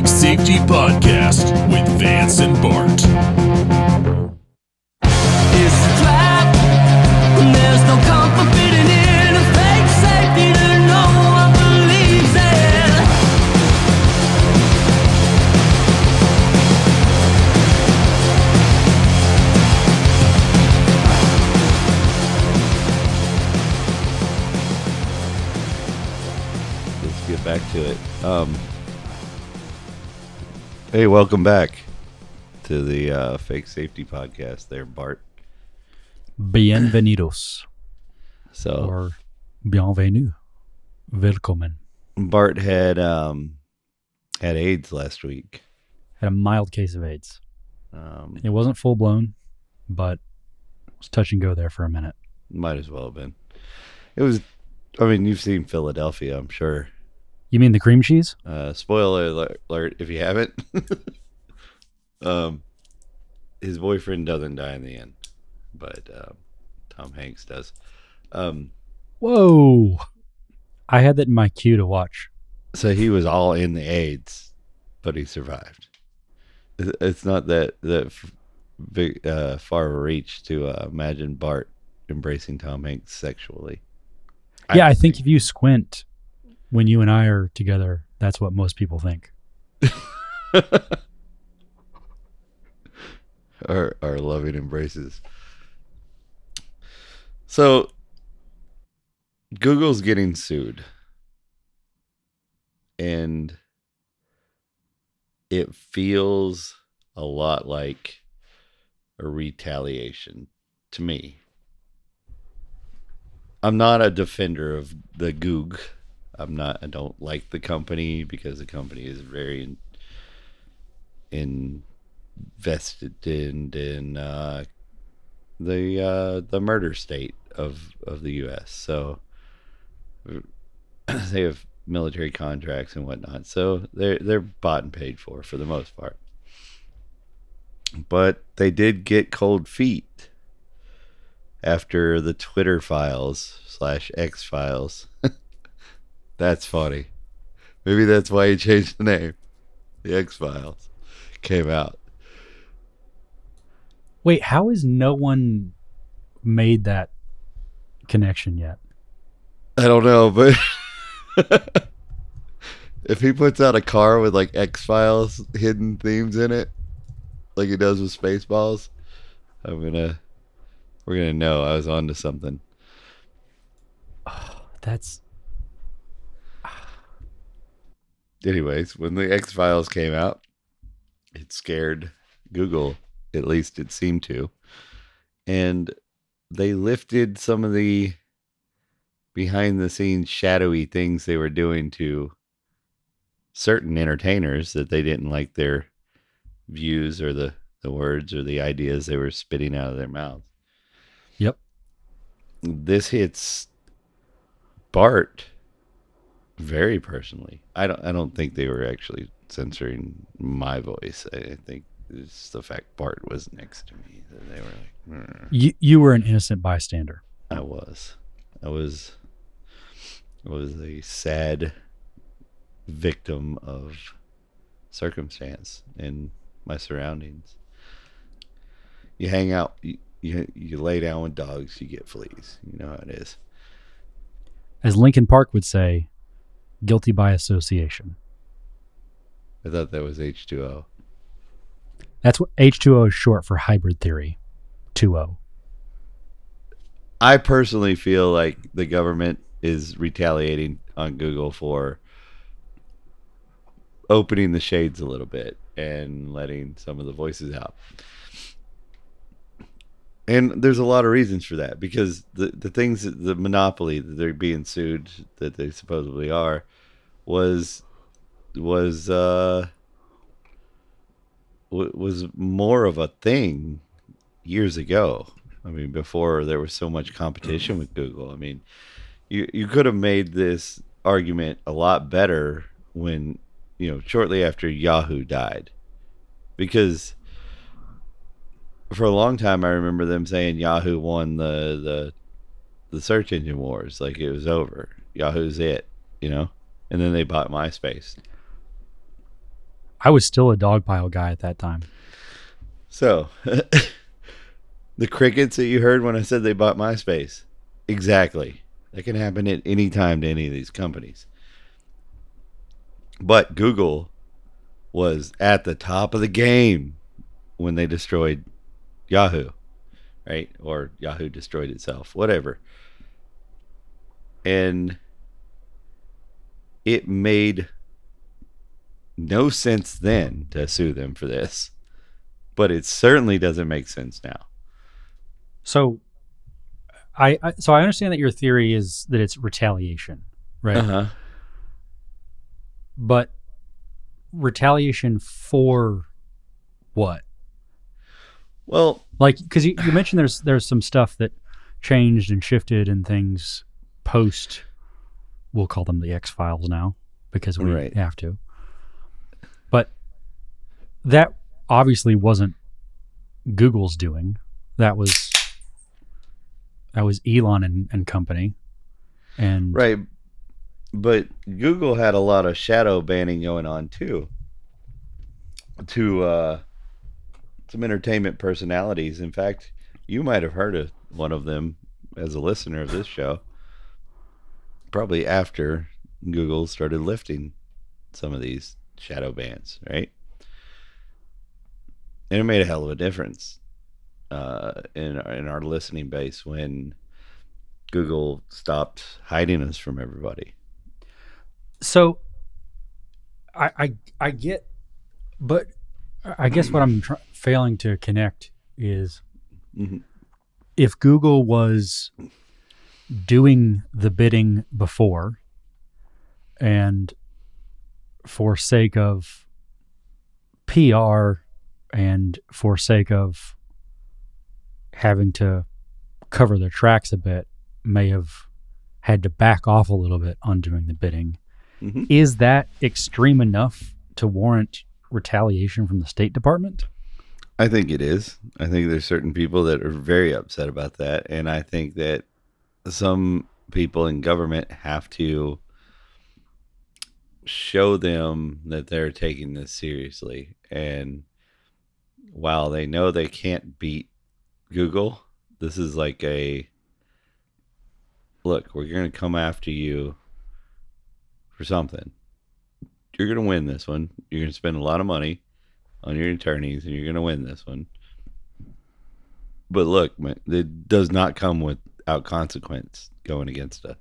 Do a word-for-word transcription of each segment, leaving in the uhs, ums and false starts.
Public Safety Podcast with Vance and Bart. It's a trap, and there's no comfort fitting in a fake safety that no one believes in. Let's get back to it. Um... Hey, welcome back to the uh, Fake Safety Podcast there, Bart. Bienvenidos. So, or bienvenue. Willkommen. Bart had um, had AIDS last week. Had a mild case of AIDS. Um, it wasn't full-blown, but it was touch and go there for a minute. Might as well have been. It was, I mean, you've seen Philadelphia, I'm sure. You mean the cream cheese? Uh, spoiler alert, if you haven't. um, his boyfriend doesn't die in the end, but uh, Tom Hanks does. Um, Whoa. I had that in my queue to watch. So he was all in the AIDS, but he survived. It's not that, that big, uh, far of a reach to uh, imagine Bart embracing Tom Hanks sexually. Yeah, I, I think, think if you squint... When you and I are together, that's what most people think. our our loving embraces. So, Google's getting sued. And it feels a lot like a retaliation to me. I'm not a defender of the Goog. I'm not, I don't like the company because the company is very in, in invested in, in uh, the uh, the murder state of, of the U S. So they have military contracts and whatnot. So they're, they're bought and paid for for the most part. But they did get cold feet after the Twitter files slash X-Files. That's funny. Maybe that's why he changed the name. The X-Files came out. Wait, how has no one made that connection yet? I don't know, but if he puts out a car with like X-Files hidden themes in it, like he does with Spaceballs, I'm gonna we're gonna know I was onto something. Oh, that's Anyways, when the X-Files came out, it scared Google, at least it seemed to. And they lifted some of the behind-the-scenes shadowy things they were doing to certain entertainers that they didn't like their views or the, the words or the ideas they were spitting out of their mouths. Yep. This hits Bart very personally. I don't I don't think they were actually censoring my voice. I think it's the fact Bart was next to me. They were like mm. you, you were an innocent bystander. I was. I was I was a sad victim of circumstance and my surroundings. You hang out, you, you you lay down with dogs, you get fleas. You know how it is. As Linkin Park would say, guilty by association. I thought that was H two O. That's what H two O is short for, hybrid theory. two O. I personally feel like the government is retaliating on Google for opening the shades a little bit and letting some of the voices out. And there's a lot of reasons for that, because the, the things, the monopoly that they're being sued, that they supposedly are, was was uh, w- was more of a thing years ago. I mean, before there was so much competition with Google. I mean, you you could have made this argument a lot better when, you know, shortly after Yahoo died, because for a long time, I remember them saying Yahoo won the, the the search engine wars. Like, it was over. Yahoo's it, you know? And then they bought MySpace. I was still a Dogpile guy at that time. So the crickets that you heard when I said they bought MySpace. Exactly. That can happen at any time to any of these companies. But Google was at the top of the game when they destroyed Yahoo, right? Or Yahoo destroyed itself, whatever. And it made no sense then to sue them for this, but it certainly doesn't make sense now. So I, I so I understand that your theory is that it's retaliation, right? Uh-huh. But retaliation for what? Well, like, because you, you mentioned there's there's some stuff that changed and shifted and things post, we'll call them the X-Files now because we right. have to. But that obviously wasn't Google's doing. That was that was Elon and, and company. And right. But Google had a lot of shadow banning going on too. To uh, some entertainment personalities. In fact, you might have heard of one of them as a listener of this show. Probably after Google started lifting some of these shadow bans, right? And it made a hell of a difference uh, in our, in our listening base when Google stopped hiding us from everybody. So I I, I get, but I guess what I'm tr- failing to connect is mm-hmm. if Google was doing the bidding before and for sake of P R and for sake of having to cover their tracks a bit, may have had to back off a little bit on doing the bidding. Mm-hmm. Is that extreme enough to warrant retaliation from the State Department? I think it is. I think there's certain people that are very upset about that. And I think that some people in government have to show them that they're taking this seriously. And while they know they can't beat Google, this is like a, look, we're going to come after you for something. You're going to win this one. You're going to spend a lot of money on your attorneys, and you're going to win this one. But look, it does not come with consequence going against us.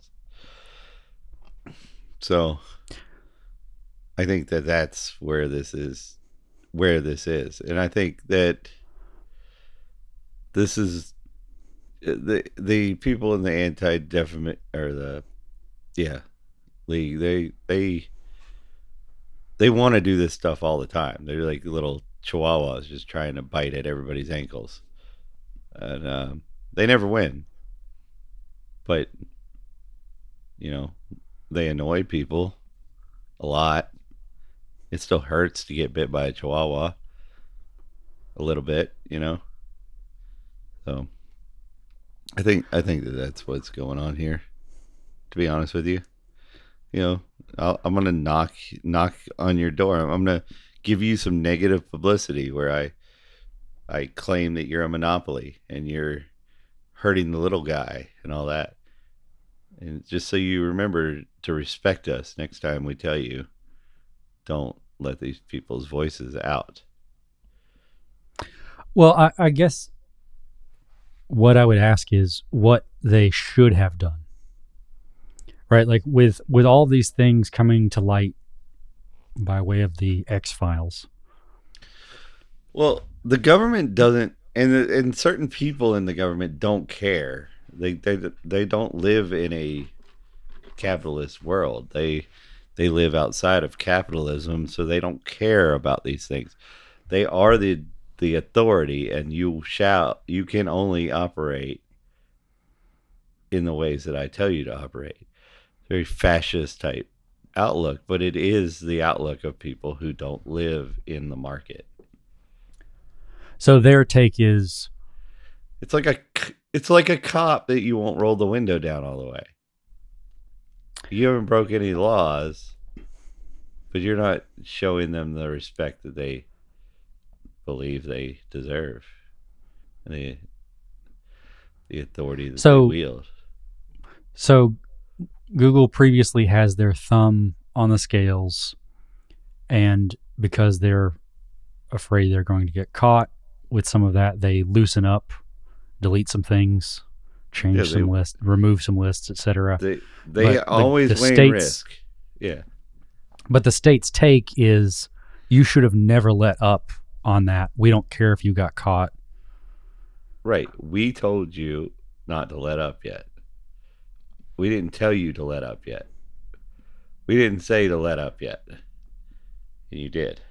So I think that that's where this is, where this is. And I think that this is the, the people in the anti-defamation or the, yeah, league, they, they, they want to do this stuff all the time. They're like little chihuahuas just trying to bite at everybody's ankles. And um, they never win. But, you know, they annoy people a lot. It still hurts to get bit by a chihuahua a little bit, you know. So I think I think that that's what's going on here, to be honest with you. You know, I'll, I'm going to knock knock on your door. I'm, I'm going to give you some negative publicity where I I claim that you're a monopoly and you're hurting the little guy and all that. And just so you remember to respect us next time we tell you, don't let these people's voices out. Well, I, I guess what I would ask is what they should have done, right? Like with, with all these things coming to light by way of the X-Files. Well, the government doesn't, and and certain people in the government don't care. They they they don't live in a capitalist world. They they live outside of capitalism, so they don't care about these things. They are the the authority, and you shall you can only operate in the ways that I tell you to operate. Very fascist type outlook, but it is the outlook of people who don't live in the market. So their take is, it's like a it's like a cop that you won't roll the window down all the way. You haven't broke any laws, But you're not showing them the respect that they believe they deserve, and the the authority that so, they wield. So Google previously has their thumb on the scales, and because they're afraid they're going to get caught with some of that, they loosen up, delete some things, change yeah, they, some lists, remove some lists, et cetera. They, they always the, the weigh states, risk. Yeah. But the state's take is, you should have never let up on that. We don't care if you got caught. Right. We told you not to let up yet. We didn't tell you to let up yet. We didn't say to let up yet. And you did.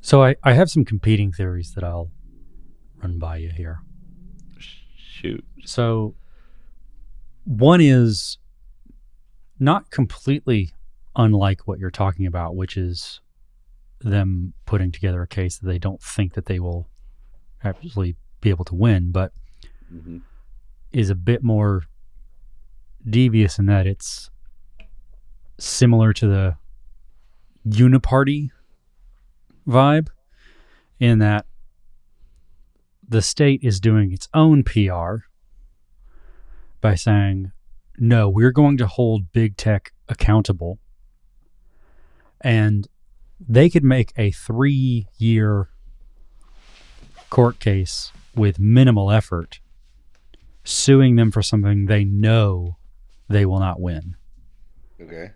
So I, I have some competing theories that I'll run by you here. Shoot. So one is not completely unlike what you're talking about, which is them putting together a case that they don't think that they will actually be able to win, but mm-hmm. is a bit more devious in that it's similar to the uniparty vibe, in that the state is doing its own P R by saying, no, we're going to hold big tech accountable, and they could make a three-year court case with minimal effort, suing them for something they know they will not win. Okay.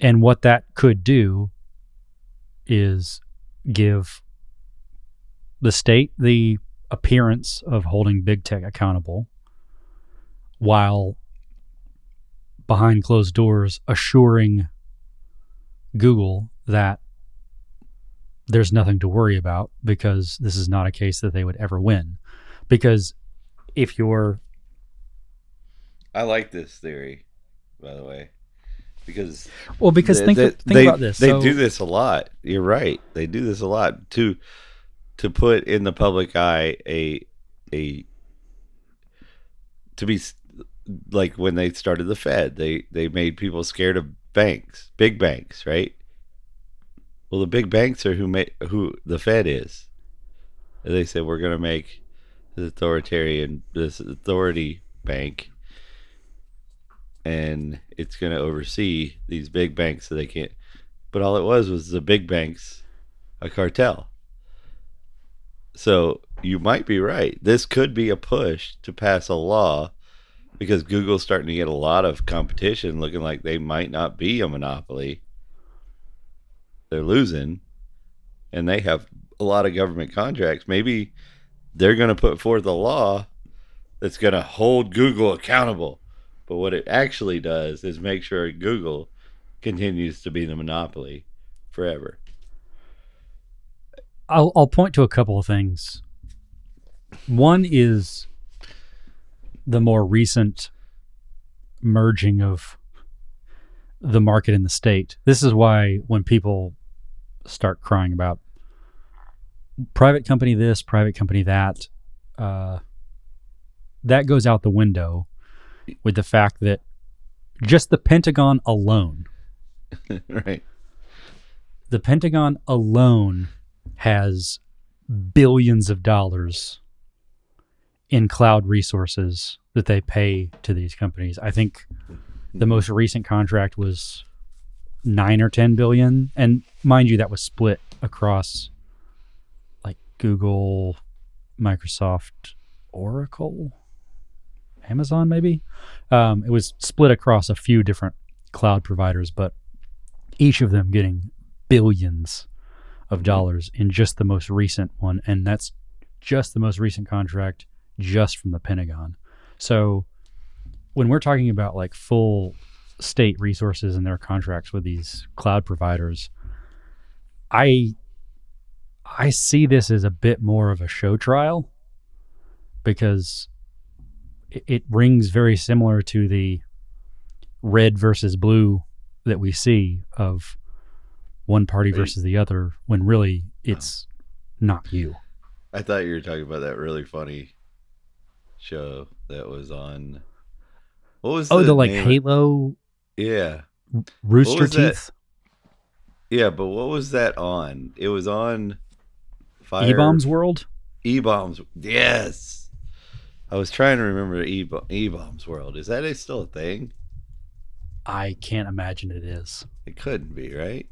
And what that could do is give the state the appearance of holding big tech accountable, while behind closed doors assuring Google that there's nothing to worry about, because this is not a case that they would ever win. Because if you're... I like this theory, by the way, because... Well, because they, think, they, think they, about this. They so, do this a lot. You're right. They do this a lot to to put in the public eye a... a to be... Like when they started the Fed, they, they made people scared of banks, big banks, right? Well, the big banks are who make who the Fed is. And they said, we're going to make the authoritarian, this authority bank, and it's going to oversee these big banks so they can't. But all it was was the big banks, a cartel. So you might be right. This could be a push to pass a law, because Google's starting to get a lot of competition, looking like they might not be a monopoly. They're losing, and they have a lot of government contracts. Maybe they're going to put forth a law that's going to hold Google accountable. But what it actually does is make sure Google continues to be the monopoly forever. I'll, I'll point to a couple of things. One is... the more recent merging of the market and the state. This is why when people start crying about private company this, private company that, uh, that goes out the window with the fact that just the Pentagon alone, right? The Pentagon alone has billions of dollars in cloud resources that they pay to these companies. I think the most recent contract was nine or ten billion, and mind you, that was split across like Google, Microsoft, Oracle, Amazon, maybe. Um, it was split across a few different cloud providers, but each of them getting billions of dollars in just the most recent one, and that's just the most recent contract, just from the Pentagon. So when we're talking about like full state resources and their contracts with these cloud providers, I I see this as a bit more of a show trial, because it, it rings very similar to the red versus blue that we see of one party Wait. versus the other, when really it's not you. I thought you were talking about that really funny show that was on, what was oh the, the like name? Halo, yeah, Rooster Teeth. That? Yeah, but what was that on? It was on Fire. E-Bombs World? E-Bombs. Yes. I was trying to remember E-Bombs World. Is that still a thing? I can't imagine it is. It couldn't be, right?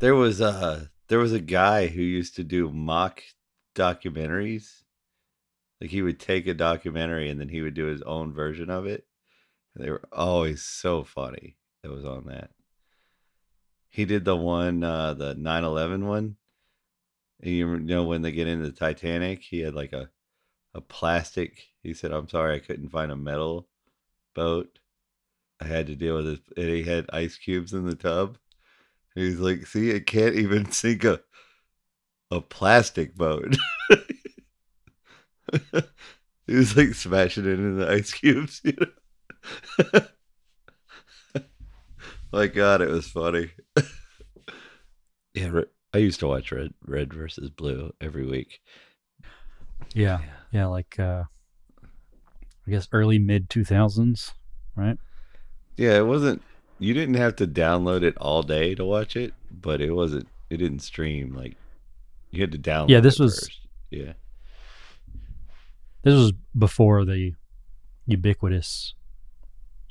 There was a there was a guy who used to do mock documentaries. Like he would take a documentary and then he would do his own version of it. And they were always so funny. That was on that. He did the one, uh, the nine eleven one. You know, when they get into the Titanic, he had like a, a plastic. He said, "I'm sorry, I couldn't find a metal boat. I had to deal with it." And he had ice cubes in the tub. And he's like, "See, it can't even sink a a plastic boat." He was like smashing it in the ice cubes, you know. My God, it was funny. Yeah, I used to watch Red Red versus. Blue every week. Yeah, yeah, yeah like uh, I guess early mid two thousands, right? Yeah, it wasn't. You didn't have to download it all day to watch it, but it wasn't. It didn't stream. Like you had to download. Yeah, this it was. First. Yeah, this was before the ubiquitous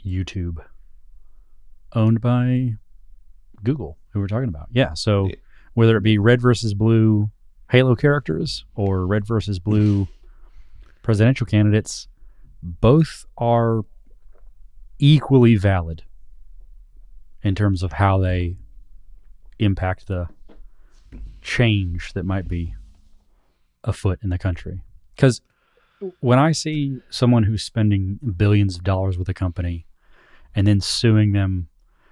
YouTube. Owned by Google, who we're talking about. Yeah, so whether it be Red versus. Blue Halo characters or Red versus. Blue presidential candidates, both are equally valid in terms of how they impact the change that might be afoot in the country. Because when I see someone who's spending billions of dollars with a company and then suing them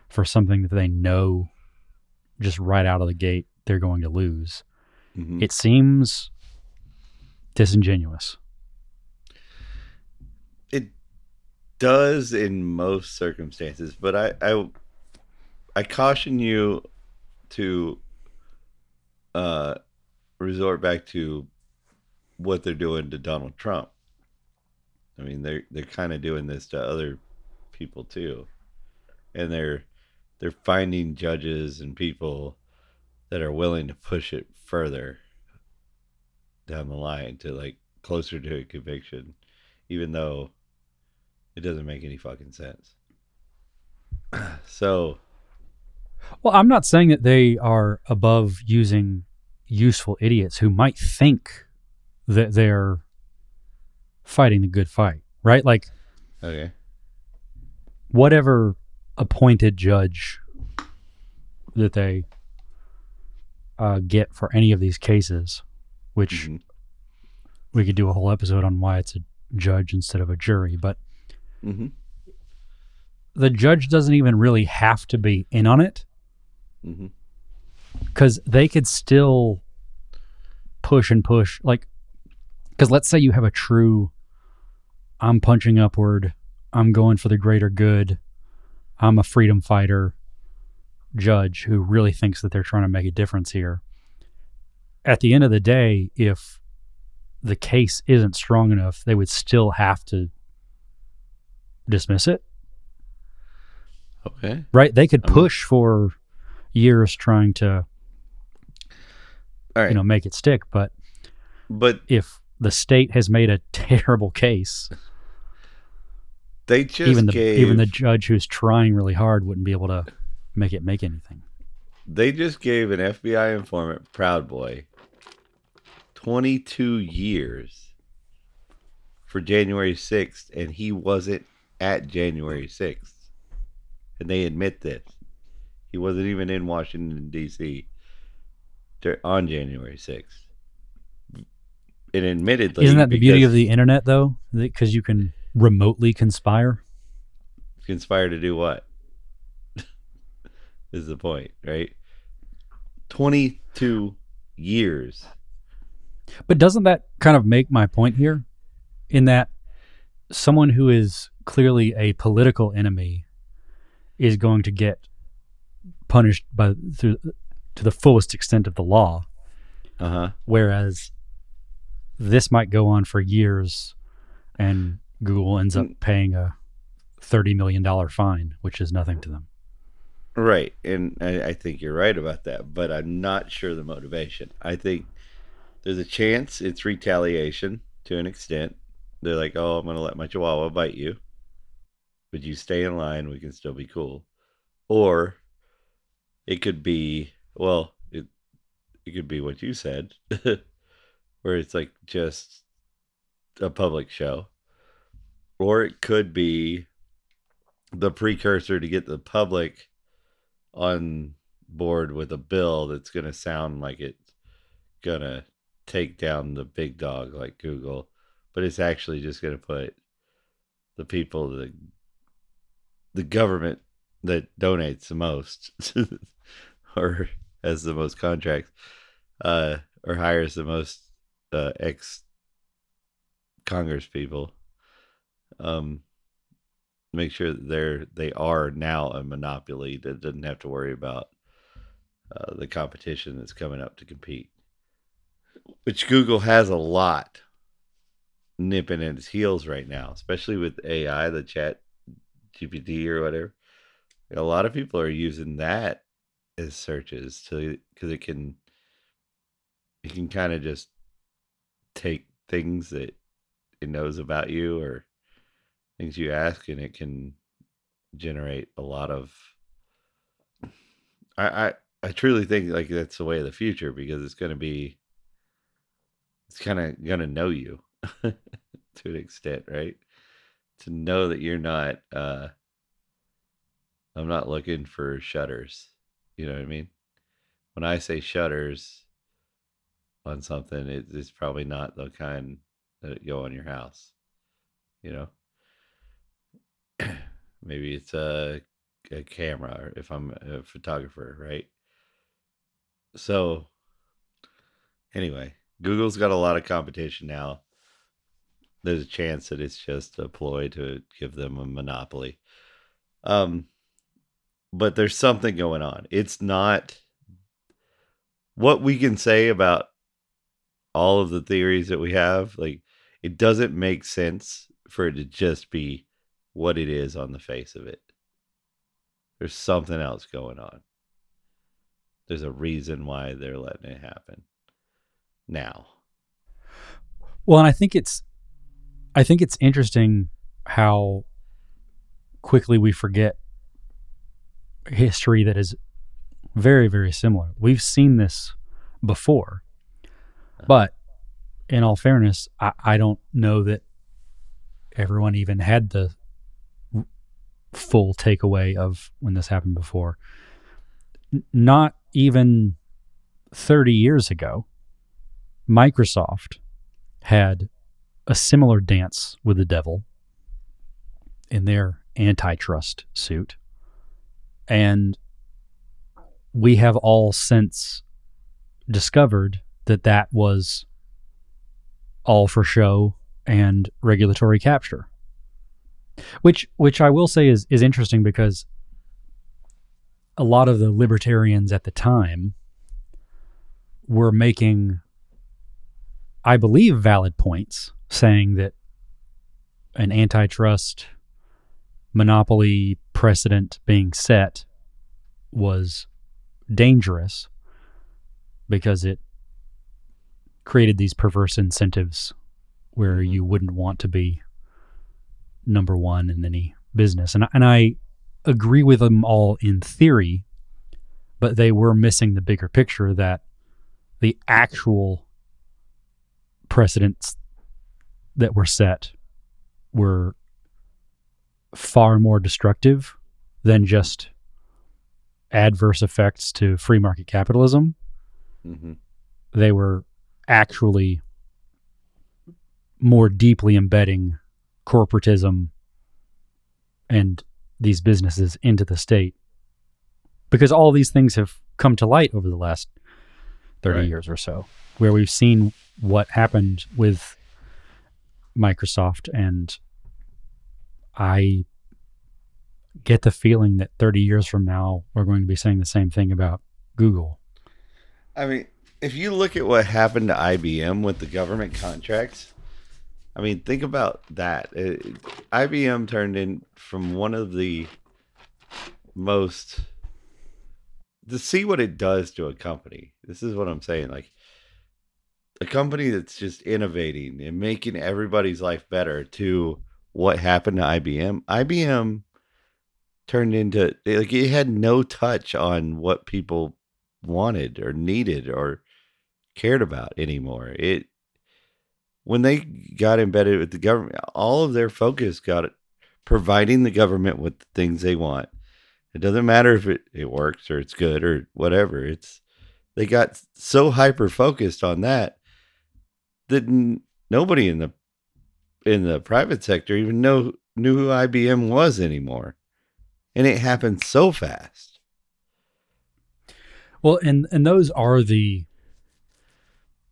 for something that they know just right out of the gate they're going to lose, mm-hmm. it seems disingenuous. It does in most circumstances, but I I, I caution you to uh, resort back to what they're doing to Donald Trump. I mean, they're, they're kind of doing this to other people too, and they're they're finding judges and people that are willing to push it further down the line to like closer to a conviction, even though it doesn't make any fucking sense. So well, I'm not saying that they are above using useful idiots who might think that they're fighting the good fight, right? Like okay, whatever appointed judge that they uh, get for any of these cases, which mm-hmm. we could do a whole episode on why it's a judge instead of a jury, but mm-hmm. the judge doesn't even really have to be in on it, because mm-hmm. they could still push and push. Like, because let's say you have a true, I'm punching upward, I'm going for the greater good, I'm a freedom fighter judge who really thinks that they're trying to make a difference here. At the end of the day, if the case isn't strong enough, they would still have to dismiss it. Okay. Right? They could push for years trying to, all right, you know, make it stick, but but if the state has made a terrible case, they just even the, gave, even the judge who's trying really hard wouldn't be able to make it make anything. They just gave an F B I informant, Proud Boy, twenty-two years for January sixth, and he wasn't at January sixth. And they admit this. He wasn't even in Washington, D C on January sixth. And admittedly... Isn't that the because, beauty of the internet, though? Because you can... remotely conspire? Conspire to do what? Is the point, right? twenty-two years. But doesn't that kind of make my point here? In that someone who is clearly a political enemy is going to get punished by through, to the fullest extent of the law. Uh-huh. Whereas this might go on for years and Google ends up paying a thirty million dollars fine, which is nothing to them. Right. And I, I think you're right about that, but I'm not sure the motivation. I think there's a chance it's retaliation to an extent. They're like, oh, I'm going to let my chihuahua bite you, but you stay in line. We can still be cool. Or it could be, well, it, it could be what you said, where it's like just a public show. Or it could be the precursor to get the public on board with a bill that's going to sound like it's going to take down the big dog like Google, but it's actually just going to put the people, the, the government that donates the most or has the most contracts uh, or hires the most uh, ex-Congress people. Um, make sure that they're they are now a monopoly that doesn't have to worry about uh, the competition that's coming up to compete, which Google has a lot nipping at its heels right now, especially with A I, the Chat G P T or whatever. A lot of people are using that as searches to because it can it can kind of just take things that it knows about you or things you ask, and it can generate a lot of. I, I I truly think like that's the way of the future, because it's gonna be. It's kind of gonna know you, to an extent, right? To know that you're not. Uh, I'm not looking for shutters. You know what I mean? When I say shutters on something, it, it's probably not the kind that go on your house. You know. Maybe it's a, a camera, if I'm a photographer, right? So anyway, Google's got a lot of competition now. There's a chance that it's just a ploy to give them a monopoly. Um, but there's something going on. It's not what we can say about all of the theories that we have. Like, it doesn't make sense for it to just be what it is on the face of it. There's something else going on. There's a reason why they're letting it happen now. Well, and I think it's, I think it's interesting how quickly we forget history that is very, very similar. We've seen this before, but in all fairness, I, I don't know that everyone even had the full takeaway of when this happened before. N- not even thirty years ago, Microsoft had a similar dance with the devil in their antitrust suit. And we have all since discovered that that was all for show and regulatory capture. Which which I will say is, is interesting, because a lot of the libertarians at the time were making, I believe, valid points, saying that an antitrust monopoly precedent being set was dangerous because it created these perverse incentives where you wouldn't want to be number one in any business. And, and I agree with them all in theory, but they were missing the bigger picture that the actual precedents that were set were far more destructive than just adverse effects to free market capitalism. Mm-hmm. They were actually more deeply embedding corporatism and these businesses into the state, because all these things have come to light over the last thirty right. years or so, where we've seen what happened with Microsoft. And I get the feeling that thirty years from now, we're going to be saying the same thing about Google. I mean, if you look at what happened to I B M with the government contracts, I mean, think about that. It, I B M turned in from one of the most... To see what it does to a company. This is what I'm saying. Like, a company that's just innovating and making everybody's life better to what happened to I B M. I B M turned into... Like, it had no touch on what people wanted or needed or cared about anymore. It... When they got embedded with the government, all of their focus got providing the government with the things they want. It doesn't matter if it, it works or it's good or whatever. It's they got so hyper focused on that that n- nobody in the in the private sector even know knew who I B M was anymore, and it happened so fast. Well, and and those are the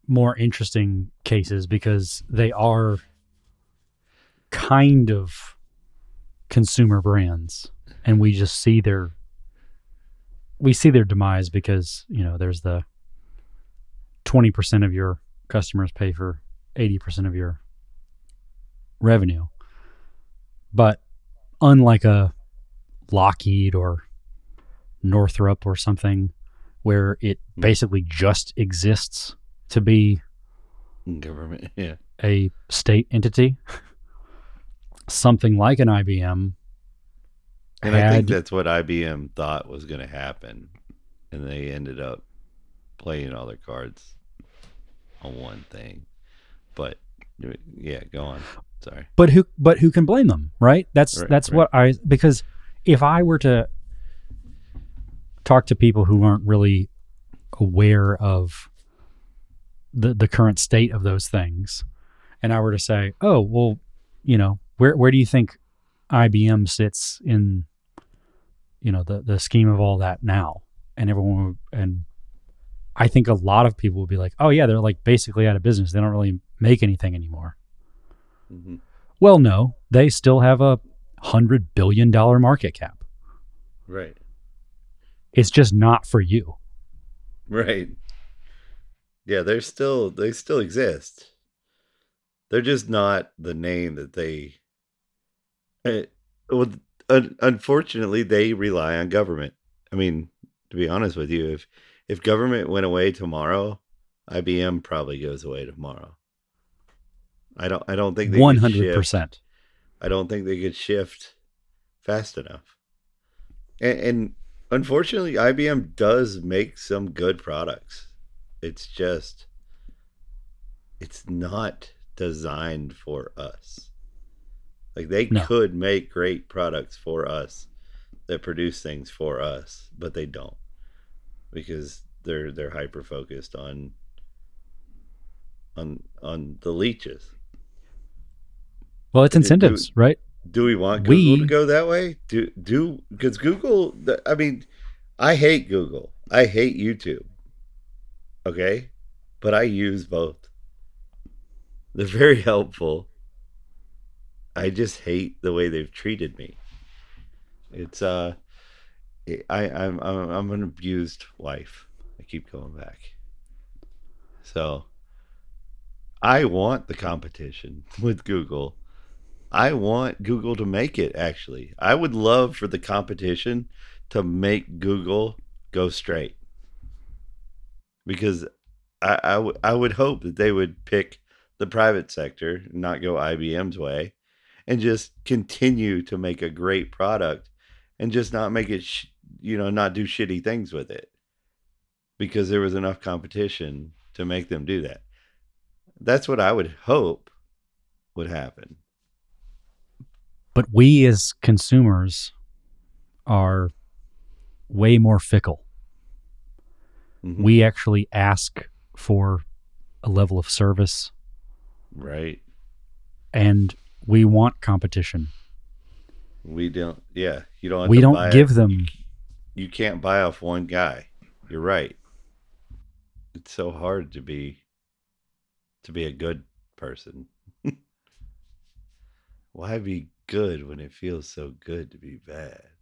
more interesting cases because they are kind of consumer brands, and we just see their we see their demise because, you know, there's the twenty percent of your customers pay for eighty percent of your revenue. But unlike a Lockheed or Northrop or something where it basically just exists to be government, yeah, a state entity, something like an I B M. And had, I think that's what I B M thought was going to happen, and they ended up playing all their cards on one thing. But yeah, go on. Sorry, but who? But who can blame them, right? That's right, that's right. What I because if I were to talk to people who aren't really aware of the the current state of those things, and I were to say, oh, well, you know, where where do you think I B M sits in, you know, the, the scheme of all that now? And everyone would, and I think a lot of people would be like, oh yeah, they're like basically out of business. They don't really make anything anymore. Mm-hmm. Well, no, they still have a hundred billion dollar market cap. Right. It's just not for you. Right. Yeah, they're still they still exist. They're just not the name that they. Uh, well, un- unfortunately, they rely on government. I mean, to be honest with you, if if government went away tomorrow, I B M probably goes away tomorrow. I don't. I don't think they one hundred percent. I don't think they could shift fast enough. And, and unfortunately, I B M does make some good products. It's just, it's not designed for us. Like, they no. could make great products for us that produce things for us, but they don't because they're they're hyper focused on on on the leeches. Well, it's incentives, do, do, right? Do we want Google we... to go that way? Do do because Google? I mean, I hate Google. I hate YouTube. Okay, but I use both. They're very helpful. I just hate the way they've treated me. It's uh, I I'm I'm, I'm an abused wife. I keep going back. So I want the competition with Google. I want Google to make it. Actually, I would love for the competition to make Google go straight. Because I, I, w- I would hope that they would pick the private sector, not go I B M's way, and just continue to make a great product and just not make it, sh- you know, not do shitty things with it. Because there was enough competition to make them do that. That's what I would hope would happen. But we as consumers are way more fickle. Mm-hmm. We actually ask for a level of service. Right. And we want competition. We don't. Yeah. You don't. Have we to don't buy give off, them. You can't buy off one guy. You're right. It's so hard to be. To be a good person. Why be good when it feels so good to be bad?